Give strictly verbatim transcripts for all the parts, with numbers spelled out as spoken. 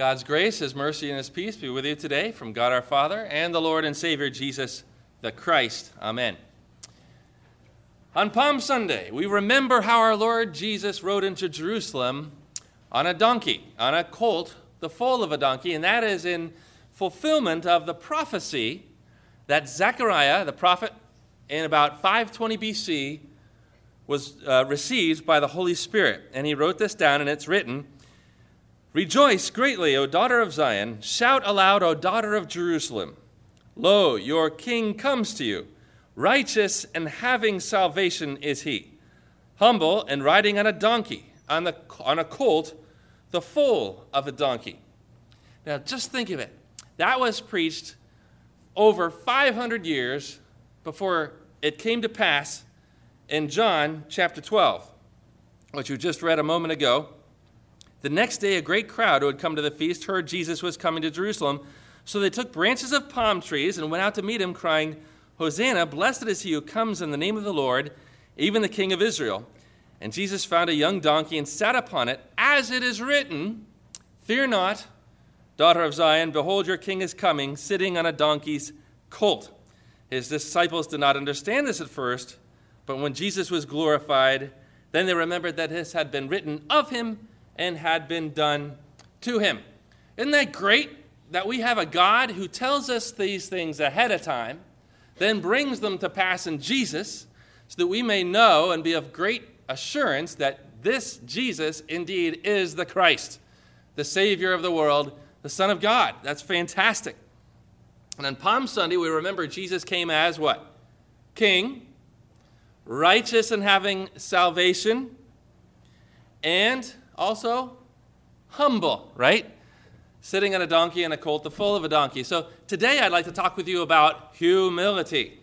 God's grace, His mercy, and His peace be with you today from God our Father and the Lord and Savior Jesus the Christ. Amen. On Palm Sunday, we remember how our Lord Jesus rode into Jerusalem on a donkey, on a colt, the foal of a donkey, and that is in fulfillment of the prophecy that Zechariah, the prophet, in about five twenty B C was uh, received by the Holy Spirit. And he wrote this down, and it's written, "Rejoice greatly, O daughter of Zion. Shout aloud, O daughter of Jerusalem. Lo, your king comes to you. Righteous and having salvation is he. Humble and riding on a donkey, on, the, on a colt, the foal of a donkey." Now just think of it. That was preached over five hundred years before it came to pass in John chapter twelve, which you just read a moment ago. The next day, a great crowd who had come to the feast heard Jesus was coming to Jerusalem. So they took branches of palm trees and went out to meet him, crying, "Hosanna, blessed is he who comes in the name of the Lord, even the King of Israel." And Jesus found a young donkey and sat upon it, as it is written, "Fear not, daughter of Zion, behold, your king is coming, sitting on a donkey's colt." His disciples did not understand this at first, but when Jesus was glorified, then they remembered that this had been written of him and had been done to him. Isn't that great that we have a God who tells us these things ahead of time, then brings them to pass in Jesus, so that we may know and be of great assurance that this Jesus indeed is the Christ, the Savior of the world, the Son of God. That's fantastic. And on Palm Sunday, we remember Jesus came as what? King, righteous and having salvation, and also humble, right? Sitting on a donkey and a colt, the foal of a donkey. So today I'd like to talk with you about humility,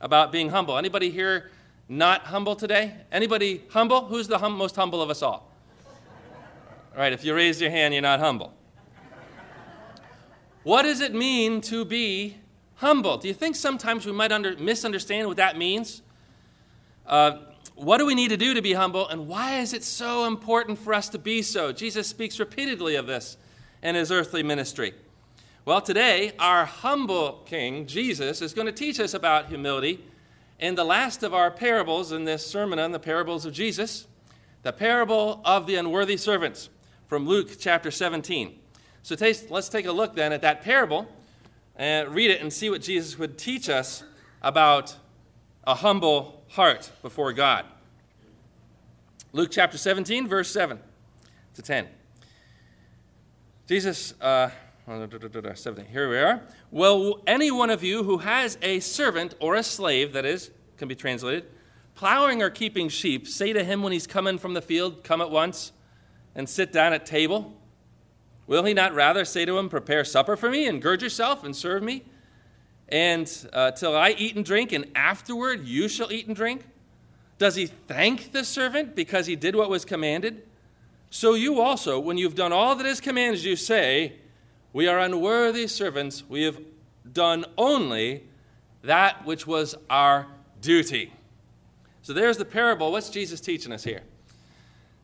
about being humble. Anybody here not humble today? Anybody humble? Who's the hum- most humble of us all? All right, if you raise your hand, you're not humble. What does it mean to be humble? Do you think sometimes we might under- misunderstand what that means? Uh What do we need to do to be humble, and why is it so important for us to be so? Jesus speaks repeatedly of this in his earthly ministry. Well, today, our humble King, Jesus, is going to teach us about humility in the last of our parables in this sermon on the parables of Jesus, the parable of the unworthy servants from Luke chapter seventeen. So t- let's take a look then at that parable, and read it and see what Jesus would teach us about a humble heart before God. Luke chapter seventeen, verse seven to ten. Jesus, uh, seventeen, here we are. "Will any one of you who has a servant or a slave," that is, can be translated, "plowing or keeping sheep, say to him when he's coming from the field, 'Come at once and sit down at table'? Will he not rather say to him, 'Prepare supper for me and gird yourself and serve me, and uh, till I eat and drink, and afterward you shall eat and drink'? Does he thank the servant because he did what was commanded? So you also, when you've done all that is commanded, you say, 'We are unworthy servants. We have done only that which was our duty.'" So there's the parable. What's Jesus teaching us here?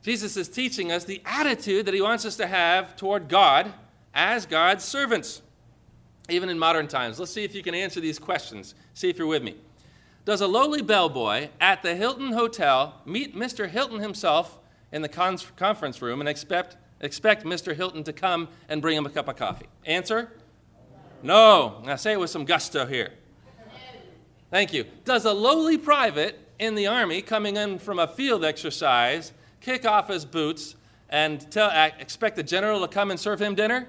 Jesus is teaching us the attitude that he wants us to have toward God as God's servants, even in modern times. Let's see if you can answer these questions. See if you're with me. Does a lowly bellboy at the Hilton Hotel meet Mister Hilton himself in the con- conference room and expect, expect Mister Hilton to come and bring him a cup of coffee? Answer? No. Now say it with some gusto here. Thank you. Does a lowly private in the Army coming in from a field exercise kick off his boots and tell, expect the general to come and serve him dinner?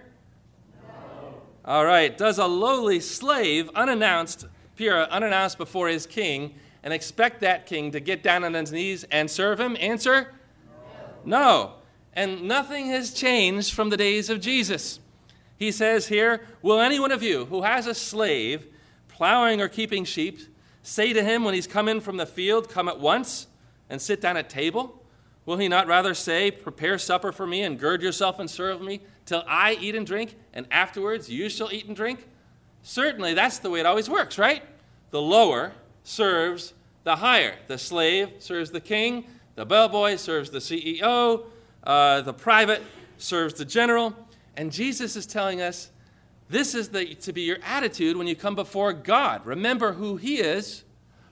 All right. Does a lowly slave unannounced appear unannounced before his king and expect that king to get down on his knees and serve him? Answer? No. no. And nothing has changed from the days of Jesus. He says here, "Will any one of you who has a slave plowing or keeping sheep say to him when he's come in from the field, 'Come at once and sit down at table'? Will he not rather say, 'Prepare supper for me and gird yourself and serve me till I eat and drink, and afterwards you shall eat and drink'?" Certainly, that's the way it always works, right? The lower serves the higher. The slave serves the king. The bellboy serves the C E O. Uh, the private serves the general. And Jesus is telling us this is the, to be your attitude when you come before God. Remember who he is.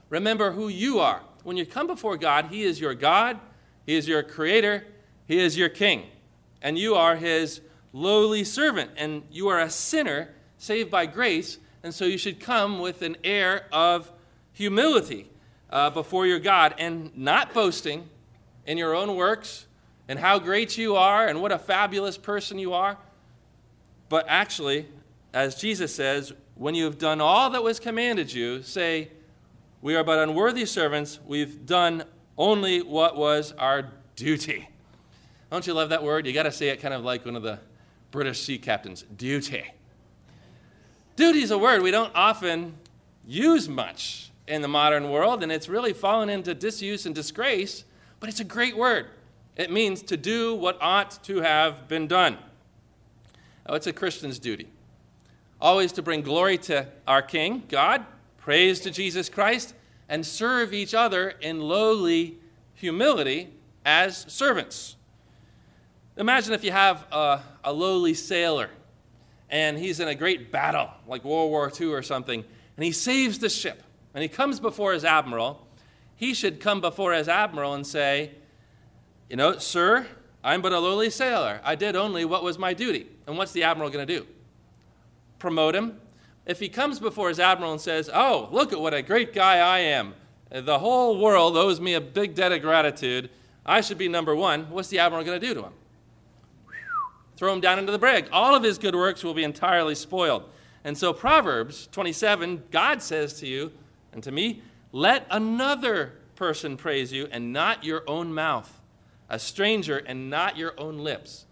Remember who you are. When you come before God, he is your God. He is your creator. He is your king. And you are his lowly servant. And you are a sinner saved by grace. And so you should come with an air of humility uh, before your God, and not boasting in your own works and how great you are and what a fabulous person you are. But actually, as Jesus says, when you have done all that was commanded you, say, we are but unworthy servants. We've done only what was our duty. Don't you love that word? You got to say it kind of like one of the British sea captains, duty. Duty is a word we don't often use much in the modern world, and it's really fallen into disuse and disgrace, but it's a great word. It means to do what ought to have been done. Oh, it's a Christian's duty. Always to bring glory to our King, God, praise to Jesus Christ, and serve each other in lowly humility as servants. Imagine if you have a, a lowly sailor, and he's in a great battle, like World War Two or something, and he saves the ship, and he comes before his admiral. He should come before his admiral and say, you know, sir, I'm but a lowly sailor. I did only what was my duty. And what's the admiral going to do? Promote him? If he comes before his admiral and says, oh, look at what a great guy I am. The whole world owes me a big debt of gratitude. I should be number one. What's the admiral going to do to him? Throw him down into the brig. All of his good works will be entirely spoiled. And so Proverbs twenty-seven, God says to you and to me, let another person praise you and not your own mouth, a stranger and not your own lips.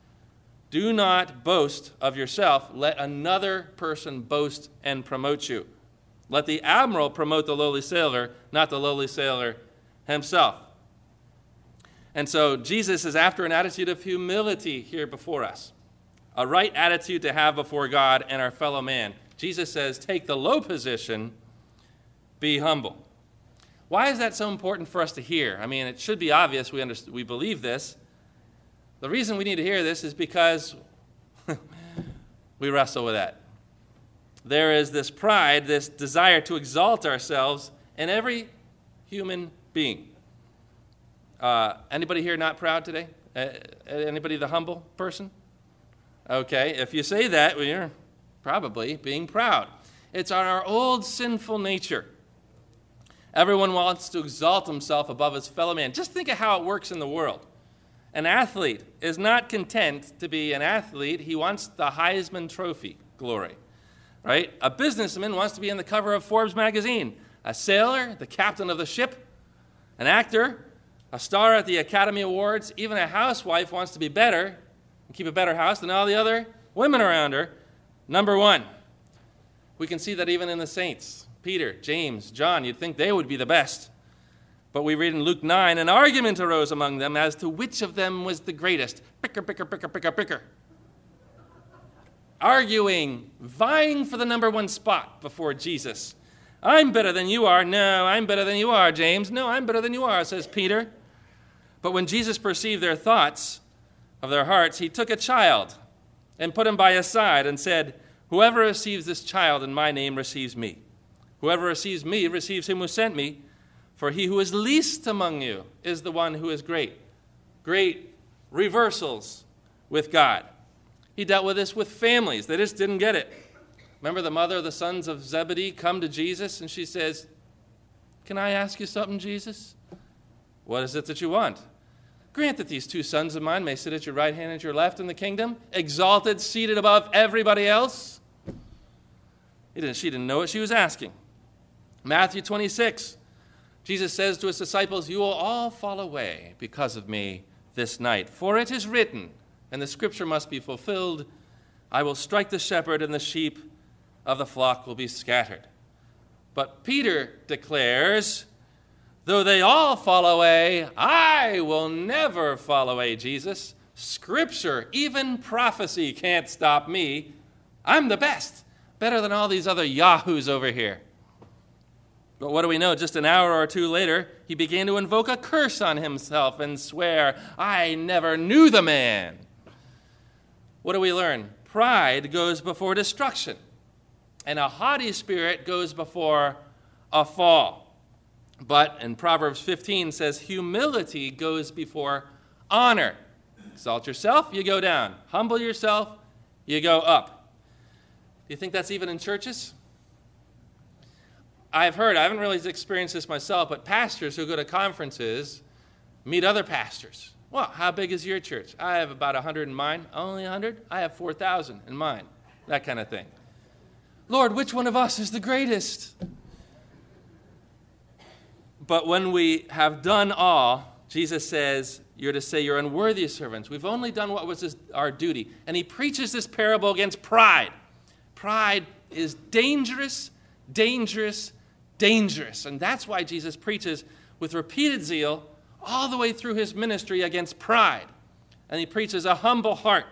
Do not boast of yourself. Let another person boast and promote you. Let the admiral promote the lowly sailor, not the lowly sailor himself. And so Jesus is after an attitude of humility here before us. A right attitude to have before God and our fellow man. Jesus says, take the low position, be humble. Why is that so important for us to hear? I mean, it should be obvious we understand, we believe this. The reason we need to hear this is because we wrestle with that. There is this pride, this desire to exalt ourselves in every human being. Uh, anybody here not proud today? Uh, anybody the humble person? Okay, if you say that, well, you're probably being proud. It's on our old sinful nature. Everyone wants to exalt himself above his fellow man. Just think of how it works in the world. An athlete is not content to be an athlete. He wants the Heisman Trophy glory, right? A businessman wants to be on the cover of Forbes magazine. A sailor, the captain of the ship. An actor, a star at the Academy Awards. Even a housewife wants to be better and keep a better house than all the other women around her. Number one. We can see that even in the saints, Peter, James, John, you'd think they would be the best. But we read in Luke nine, an argument arose among them as to which of them was the greatest. Picker, picker, picker, picker, picker. Arguing, vying for the number one spot before Jesus. I'm better than you are. No, I'm better than you are, James. No, I'm better than you are, says Peter. But when Jesus perceived their thoughts of their hearts, he took a child and put him by his side and said, whoever receives this child in my name receives me. Whoever receives me receives him who sent me. For he who is least among you is the one who is great. Great reversals with God. He dealt with this with families. They just didn't get it. Remember the mother of the sons of Zebedee come to Jesus and she says, can I ask you something, Jesus? What is it that you want? Grant that these two sons of mine may sit at your right hand and at your left in the kingdom, exalted, seated above everybody else. He didn't, she didn't know what she was asking. Matthew twenty-six, Jesus says to his disciples, you will all fall away because of me this night. For it is written, and the scripture must be fulfilled, I will strike the shepherd and the sheep of the flock will be scattered. But Peter declares, though they all fall away, I will never fall away, Jesus. Scripture, even prophecy can't stop me. I'm the best. Better than all these other yahoos over here. But what do we know? Just an hour or two later, he began to invoke a curse on himself and swear, I never knew the man. What do we learn? Pride goes before destruction, and a haughty spirit goes before a fall. But, in Proverbs fifteen says, humility goes before honor. Exalt yourself, you go down. Humble yourself, you go up. Do you think that's even in churches? I've heard, I haven't really experienced this myself, but pastors who go to conferences meet other pastors. Well, how big is your church? I have about one hundred in mine. Only one hundred? I have four thousand in mine. That kind of thing. Lord, which one of us is the greatest? But when we have done all, Jesus says, you're to say you're unworthy servants. We've only done what was our duty. And he preaches this parable against pride. Pride is dangerous, dangerous, dangerous. And that's why Jesus preaches with repeated zeal all the way through his ministry against pride. And he preaches a humble heart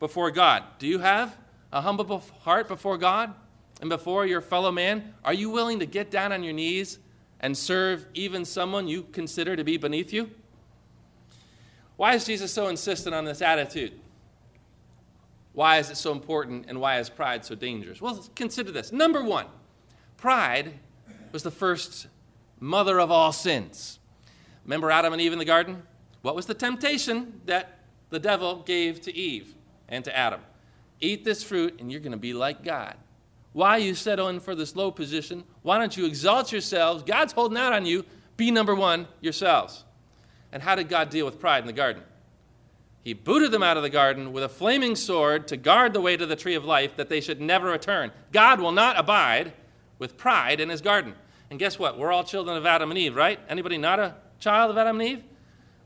before God. Do you have a humble heart before God and before your fellow man? Are you willing to get down on your knees and serve even someone you consider to be beneath you? Why is Jesus so insistent on this attitude? Why is it so important, and why is pride so dangerous? Well, consider this. Number one, pride was the first mother of all sins. Remember Adam and Eve in the garden? What was the temptation that the devil gave to Eve and to Adam? Eat this fruit and you're going to be like God. Why are you settling for this low position? Why don't you exalt yourselves? God's holding out on you. Be number one yourselves. And how did God deal with pride in the garden? He booted them out of the garden with a flaming sword to guard the way to the tree of life that they should never return. God will not abide with pride in his garden. And guess what? We're all children of Adam and Eve, right? Anybody not a child of Adam and Eve?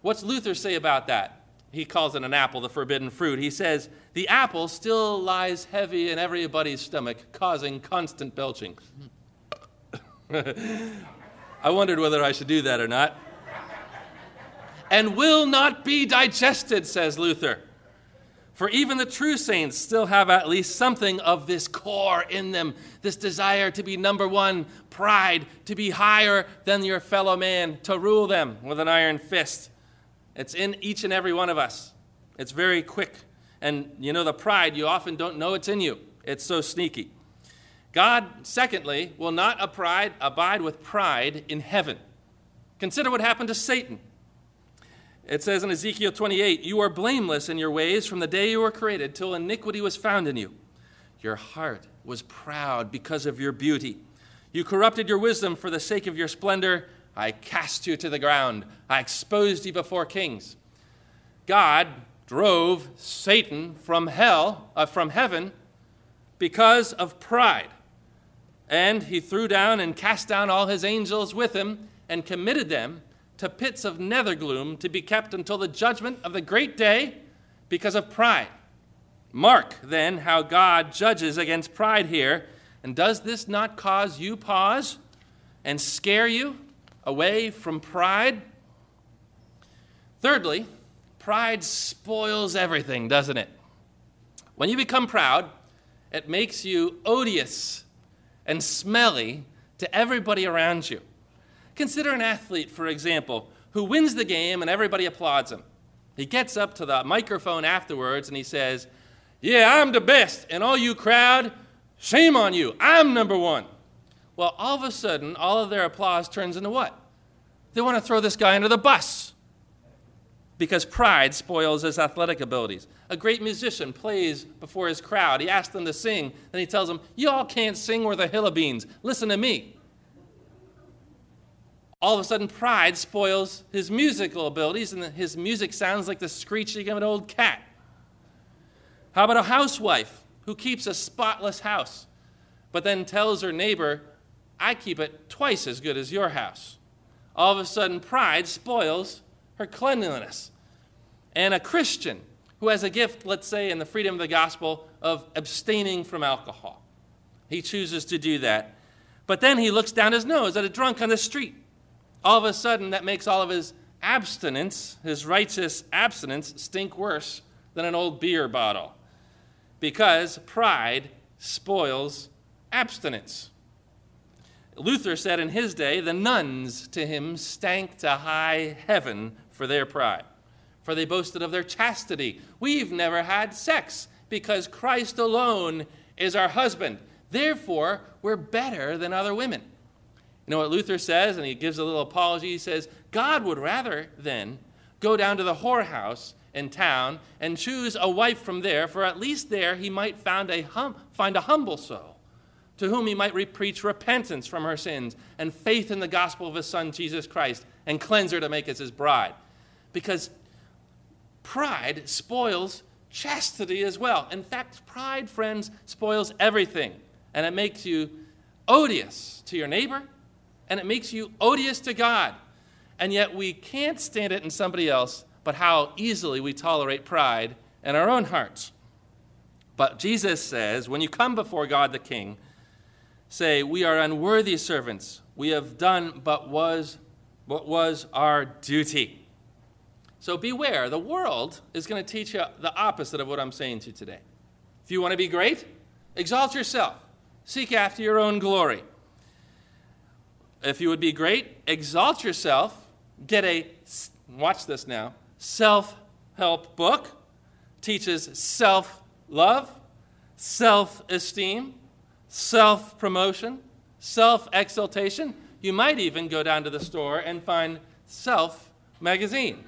What's Luther say about that? He calls it an apple, the forbidden fruit. He says, the apple still lies heavy in everybody's stomach, causing constant belching. I wondered whether I should do that or not. And will not be digested, says Luther. For even the true saints still have at least something of this core in them, this desire to be number one, pride, to be higher than your fellow man, to rule them with an iron fist. It's in each and every one of us. It's very quick. And you know, the pride, you often don't know it's in you. It's so sneaky. God, secondly, will not a pride, abide with pride in heaven. Consider what happened to Satan. It says in Ezekiel twenty-eight, you are blameless in your ways from the day you were created till iniquity was found in you. Your heart was proud because of your beauty. You corrupted your wisdom for the sake of your splendor. I cast you to the ground. I exposed you before kings. God drove Satan from hell, uh, from heaven because of pride. And he threw down and cast down all his angels with him and committed them to pits of nether gloom to be kept until the judgment of the great day because of pride. Mark, then, how God judges against pride here. And does this not cause you pause and scare you away from pride? Thirdly, pride spoils everything, doesn't it? When you become proud, it makes you odious and smelly to everybody around you. Consider an athlete, for example, who wins the game and everybody applauds him. He gets up to the microphone afterwards and he says, yeah, I'm the best, and all you crowd, shame on you, I'm number one. Well, all of a sudden, all of their applause turns into what? They want to throw this guy under the bus because pride spoils his athletic abilities. A great musician plays before his crowd. He asks them to sing, and he tells them, you all can't sing worth a hill of beans. Listen to me. All of a sudden, pride spoils his musical abilities, and his music sounds like the screeching of an old cat. How about a housewife who keeps a spotless house, but then tells her neighbor, I keep it twice as good as your house. All of a sudden, pride spoils her cleanliness. And a Christian who has a gift, let's say, in the freedom of the gospel of abstaining from alcohol. He chooses to do that. But then he looks down his nose at a drunk on the street. All of a sudden, that makes all of his abstinence, his righteous abstinence, stink worse than an old beer bottle. Because pride spoils abstinence. Luther said in his day, the nuns to him stank to high heaven for their pride, for they boasted of their chastity. We've never had sex because Christ alone is our husband. Therefore, we're better than other women. You know what Luther says, and he gives a little apology. He says, God would rather then go down to the whorehouse in town and choose a wife from there, for at least there he might found a hum- find a humble soul to whom he might re- preach repentance from her sins and faith in the gospel of his son, Jesus Christ, and cleanse her to make us his bride. Because pride spoils chastity as well. In fact, pride, friends, spoils everything, and it makes you odious to your neighbor, and it makes you odious to God. And yet we can't stand it in somebody else, but how easily we tolerate pride in our own hearts. But Jesus says, when you come before God the King, say, we are unworthy servants. We have done but was what was our duty. So beware. The world is going to teach you the opposite of what I'm saying to you today. If you want to be great, exalt yourself. Seek after your own glory. If you would be great, exalt yourself. Get a, watch this now, self-help book. Teaches self-love, self-esteem, self-promotion, self-exaltation. You might even go down to the store and find self-magazine.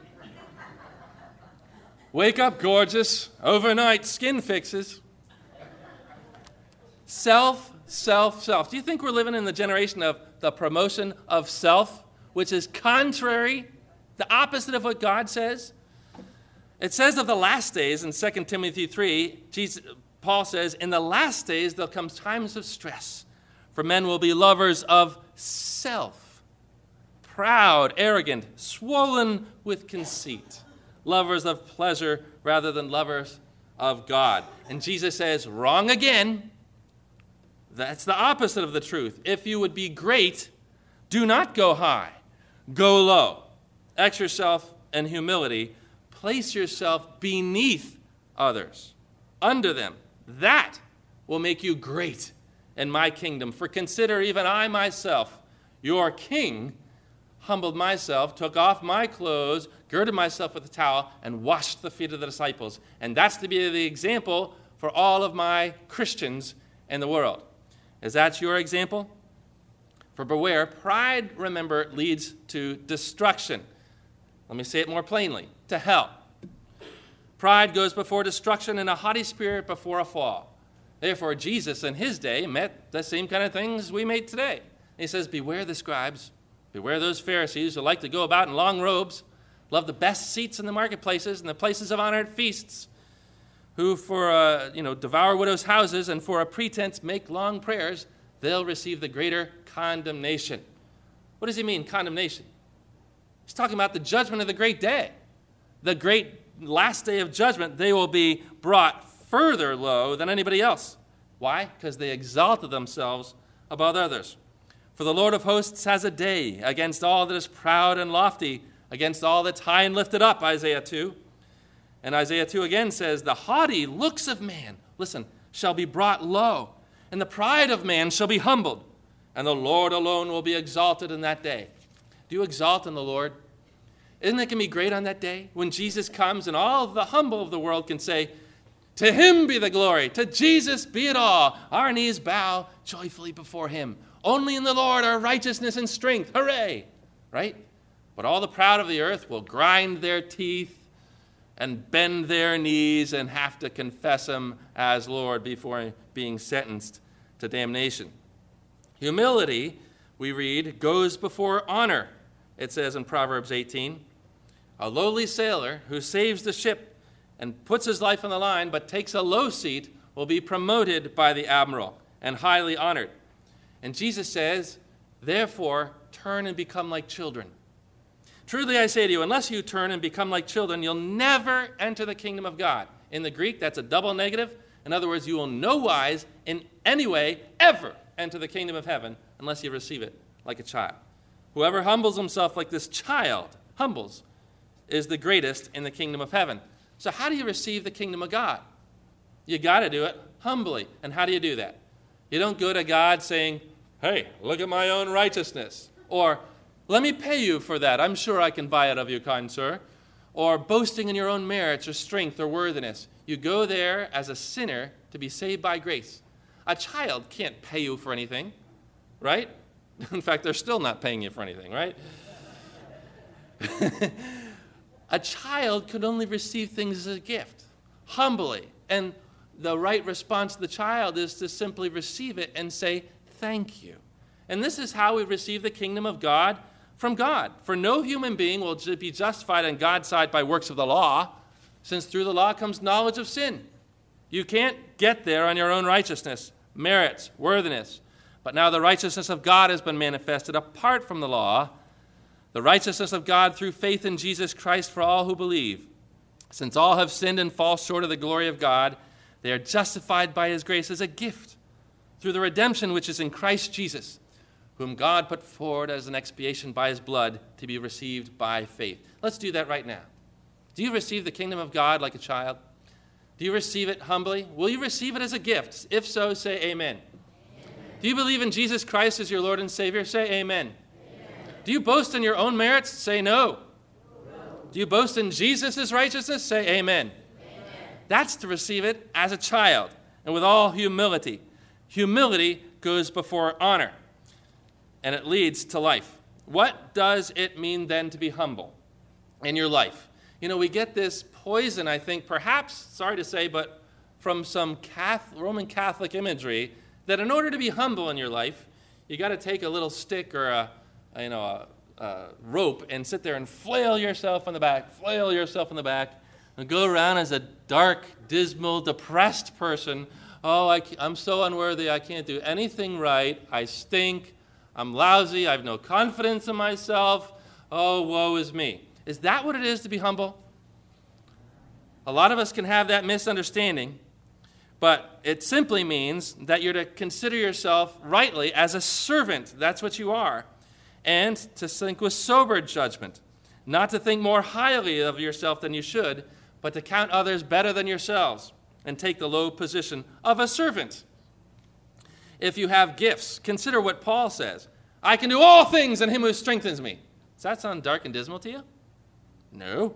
Wake up, gorgeous, overnight skin fixes. Self, self, self. Do you think we're living in the generation of the promotion of self, which is contrary, the opposite of what God says? It says of the last days in Second Timothy three, Jesus, Paul says, in the last days there'll come times of stress, for men will be lovers of self, proud, arrogant, swollen with conceit, lovers of pleasure rather than lovers of God. And Jesus says, wrong again. That's the opposite of the truth. If you would be great, do not go high. Go low. Exercise yourself in humility. Place yourself beneath others, under them. That will make you great in my kingdom. For consider even I myself, your king, humbled myself, took off my clothes, girded myself with a towel, and washed the feet of the disciples. And that's to be the example for all of my Christians in the world. Is that your example? For beware, pride, remember, leads to destruction. Let me say it more plainly, to hell. Pride goes before destruction and a haughty spirit before a fall. Therefore, Jesus in his day met the same kind of things we meet today. He says, beware the scribes, beware those Pharisees who like to go about in long robes, love the best seats in the marketplaces and the places of honor at feasts, who for, uh, you know, devour widows' houses and for a pretense make long prayers. They'll receive the greater condemnation. What does he mean, condemnation? He's talking about the judgment of the great day. The great last day of judgment, they will be brought further low than anybody else. Why? Because they exalted themselves above others. For the Lord of hosts has a day against all that is proud and lofty, against all that's high and lifted up, Isaiah two. And Isaiah two again says, the haughty looks of man, listen, shall be brought low, and the pride of man shall be humbled, and the Lord alone will be exalted in that day. Do you exalt in the Lord? Isn't it going to be great on that day when Jesus comes and all the humble of the world can say, to him be the glory, to Jesus be it all. Our knees bow joyfully before him. Only in the Lord are righteousness and strength. Hooray! Right? But all the proud of the earth will grind their teeth and bend their knees and have to confess him as Lord before being sentenced to damnation. Humility, we read, goes before honor. It says in Proverbs eighteen, a lowly sailor who saves the ship and puts his life on the line but takes a low seat will be promoted by the admiral and highly honored. And Jesus says, therefore, turn and become like children. Truly I say to you, unless you turn and become like children, you'll never enter the kingdom of God. In the Greek, that's a double negative. In other words, you will no wise in any way ever enter the kingdom of heaven unless you receive it like a child. Whoever humbles himself like this child humbles is the greatest in the kingdom of heaven. So how do you receive the kingdom of God? You got to do it humbly. And how do you do that? You don't go to God saying, hey, look at my own righteousness, or let me pay you for that. I'm sure I can buy it of you, kind sir. Or boasting in your own merits or strength or worthiness. You go there as a sinner to be saved by grace. A child can't pay you for anything, right? In fact, they're still not paying you for anything, right? A child could only receive things as a gift, humbly. And the right response to the child is to simply receive it and say, thank you. And this is how we receive the kingdom of God from God. For no human being will be justified on God's side by works of the law, since through the law comes knowledge of sin. You can't get there on your own righteousness, merits, worthiness. But now the righteousness of God has been manifested apart from the law, the righteousness of God through faith in Jesus Christ for all who believe. Since all have sinned and fall short of the glory of God, they are justified by his grace as a gift through the redemption which is in Christ Jesus, whom God put forward as an expiation by his blood to be received by faith. Let's do that right now. Do you receive the kingdom of God like a child? Do you receive it humbly? Will you receive it as a gift? If so, say amen. Amen. Do you believe in Jesus Christ as your Lord and Savior? Say amen. Amen. Do you boast in your own merits? Say no. No. Do you boast in Jesus' righteousness? Say amen. Amen. That's to receive it as a child and with all humility. Humility goes before honor. And it leads to life. What does it mean then to be humble in your life? You know, we get this poison, I think, perhaps, sorry to say, but from some Catholic, Roman Catholic imagery that in order to be humble in your life, you got to take a little stick or a, you know, a, a rope and sit there and flail yourself in the back, flail yourself in the back, and go around as a dark, dismal, depressed person. Oh, I, I'm so unworthy. I can't do anything right. I stink. I'm lousy, I have no confidence in myself, oh, woe is me. Is that what it is to be humble? A lot of us can have that misunderstanding, but it simply means that you're to consider yourself rightly as a servant, that's what you are, and to think with sober judgment, not to think more highly of yourself than you should, but to count others better than yourselves and take the low position of a servant. If you have gifts, consider what Paul says. I can do all things in him who strengthens me. Does that sound dark and dismal to you? No.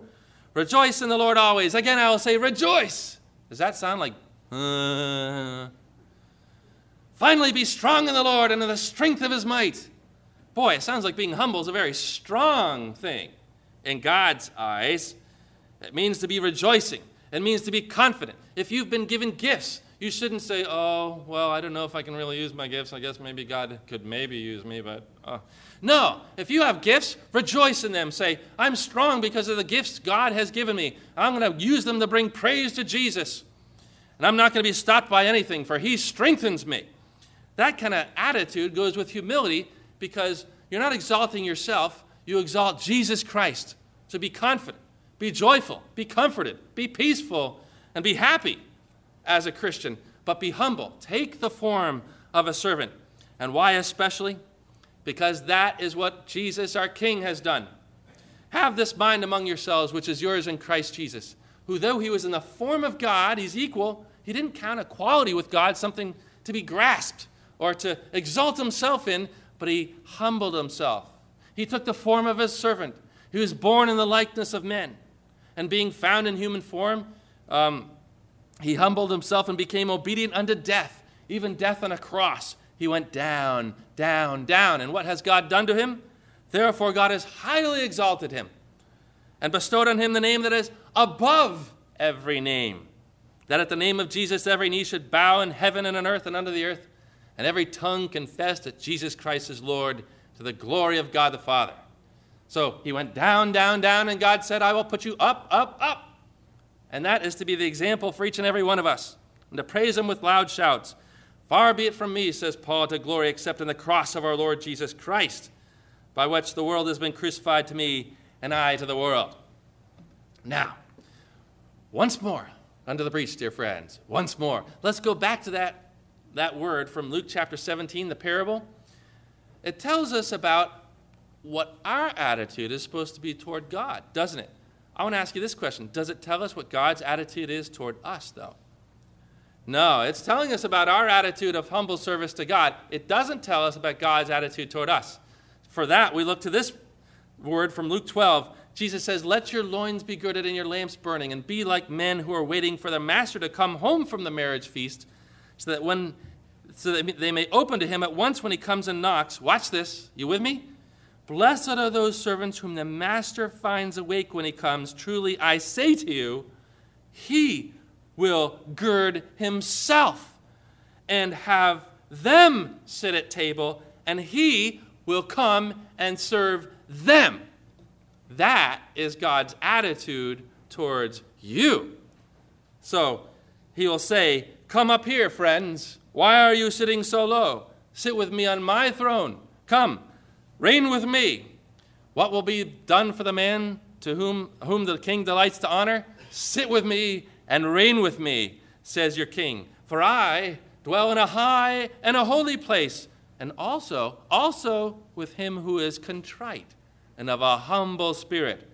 Rejoice in the Lord always. Again, I will say rejoice. Does that sound like, uh... Finally, be strong in the Lord and in the strength of his might. Boy, it sounds like being humble is a very strong thing in God's eyes. It means to be rejoicing. It means to be confident. If you've been given gifts, you shouldn't say, oh, well, I don't know if I can really use my gifts. I guess maybe God could maybe use me, but... Uh. No, if you have gifts, rejoice in them. Say, I'm strong because of the gifts God has given me. I'm going to use them to bring praise to Jesus. And I'm not going to be stopped by anything, for he strengthens me. That kind of attitude goes with humility because you're not exalting yourself. You exalt Jesus Christ. So be confident, be joyful, be comforted, be peaceful, and be happy as a Christian, but be humble. Take the form of a servant. And why especially? Because that is what Jesus, our King, has done. Have this mind among yourselves, which is yours in Christ Jesus, who though he was in the form of God, he's equal, he didn't count equality with God something to be grasped or to exalt himself in, but he humbled himself. He took the form of a servant. He was born in the likeness of men. And being found in human form, um, he humbled himself and became obedient unto death, even death on a cross. He went down, down, down. And what has God done to him? Therefore, God has highly exalted him and bestowed on him the name that is above every name, that at the name of Jesus every knee should bow in heaven and on earth and under the earth, and every tongue confess that Jesus Christ is Lord to the glory of God the Father. So he went down, down, down, and God said, I will put you up, up, up. And that is to be the example for each and every one of us, and to praise him with loud shouts. Far be it from me, says Paul, to glory except in the cross of our Lord Jesus Christ, by which the world has been crucified to me, and I to the world. Now, once more, under the breach, dear friends, once more. Let's go back to that, that word from Luke chapter seventeen, the parable. It tells us about what our attitude is supposed to be toward God, doesn't it? I want to ask you this question. Does it tell us what God's attitude is toward us, though? No, it's telling us about our attitude of humble service to God. It doesn't tell us about God's attitude toward us. For that, we look to this word from Luke twelve. Jesus says, let your loins be girded and your lamps burning, and be like men who are waiting for their master to come home from the marriage feast, so that when so that they may open to him at once when he comes and knocks. Watch this. You with me? Blessed are those servants whom the master finds awake when he comes. Truly, I say to you, he will gird himself and have them sit at table, and he will come and serve them. That is God's attitude towards you. So he will say, come up here, friends. Why are you sitting so low? Sit with me on my throne. Come, reign with me. What will be done for the man to whom, whom the king delights to honor? Sit with me and reign with me, says your king. For I dwell in a high and a holy place, and also, also with him who is contrite and of a humble spirit,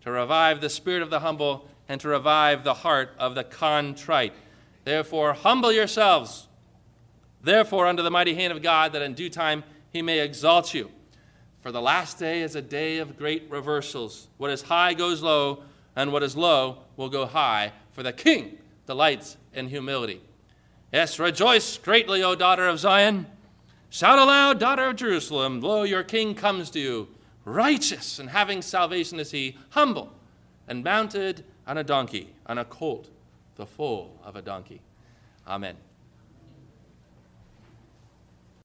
to revive the spirit of the humble and to revive the heart of the contrite. Therefore, humble yourselves, therefore, under the mighty hand of God, that in due time he may exalt you. For the last day is a day of great reversals. What is high goes low, and what is low will go high, for the king delights in humility. Yes, rejoice greatly, O daughter of Zion. Shout aloud, daughter of Jerusalem. Lo, your king comes to you. Righteous and having salvation is he, humble and mounted on a donkey, on a colt, the foal of a donkey. Amen.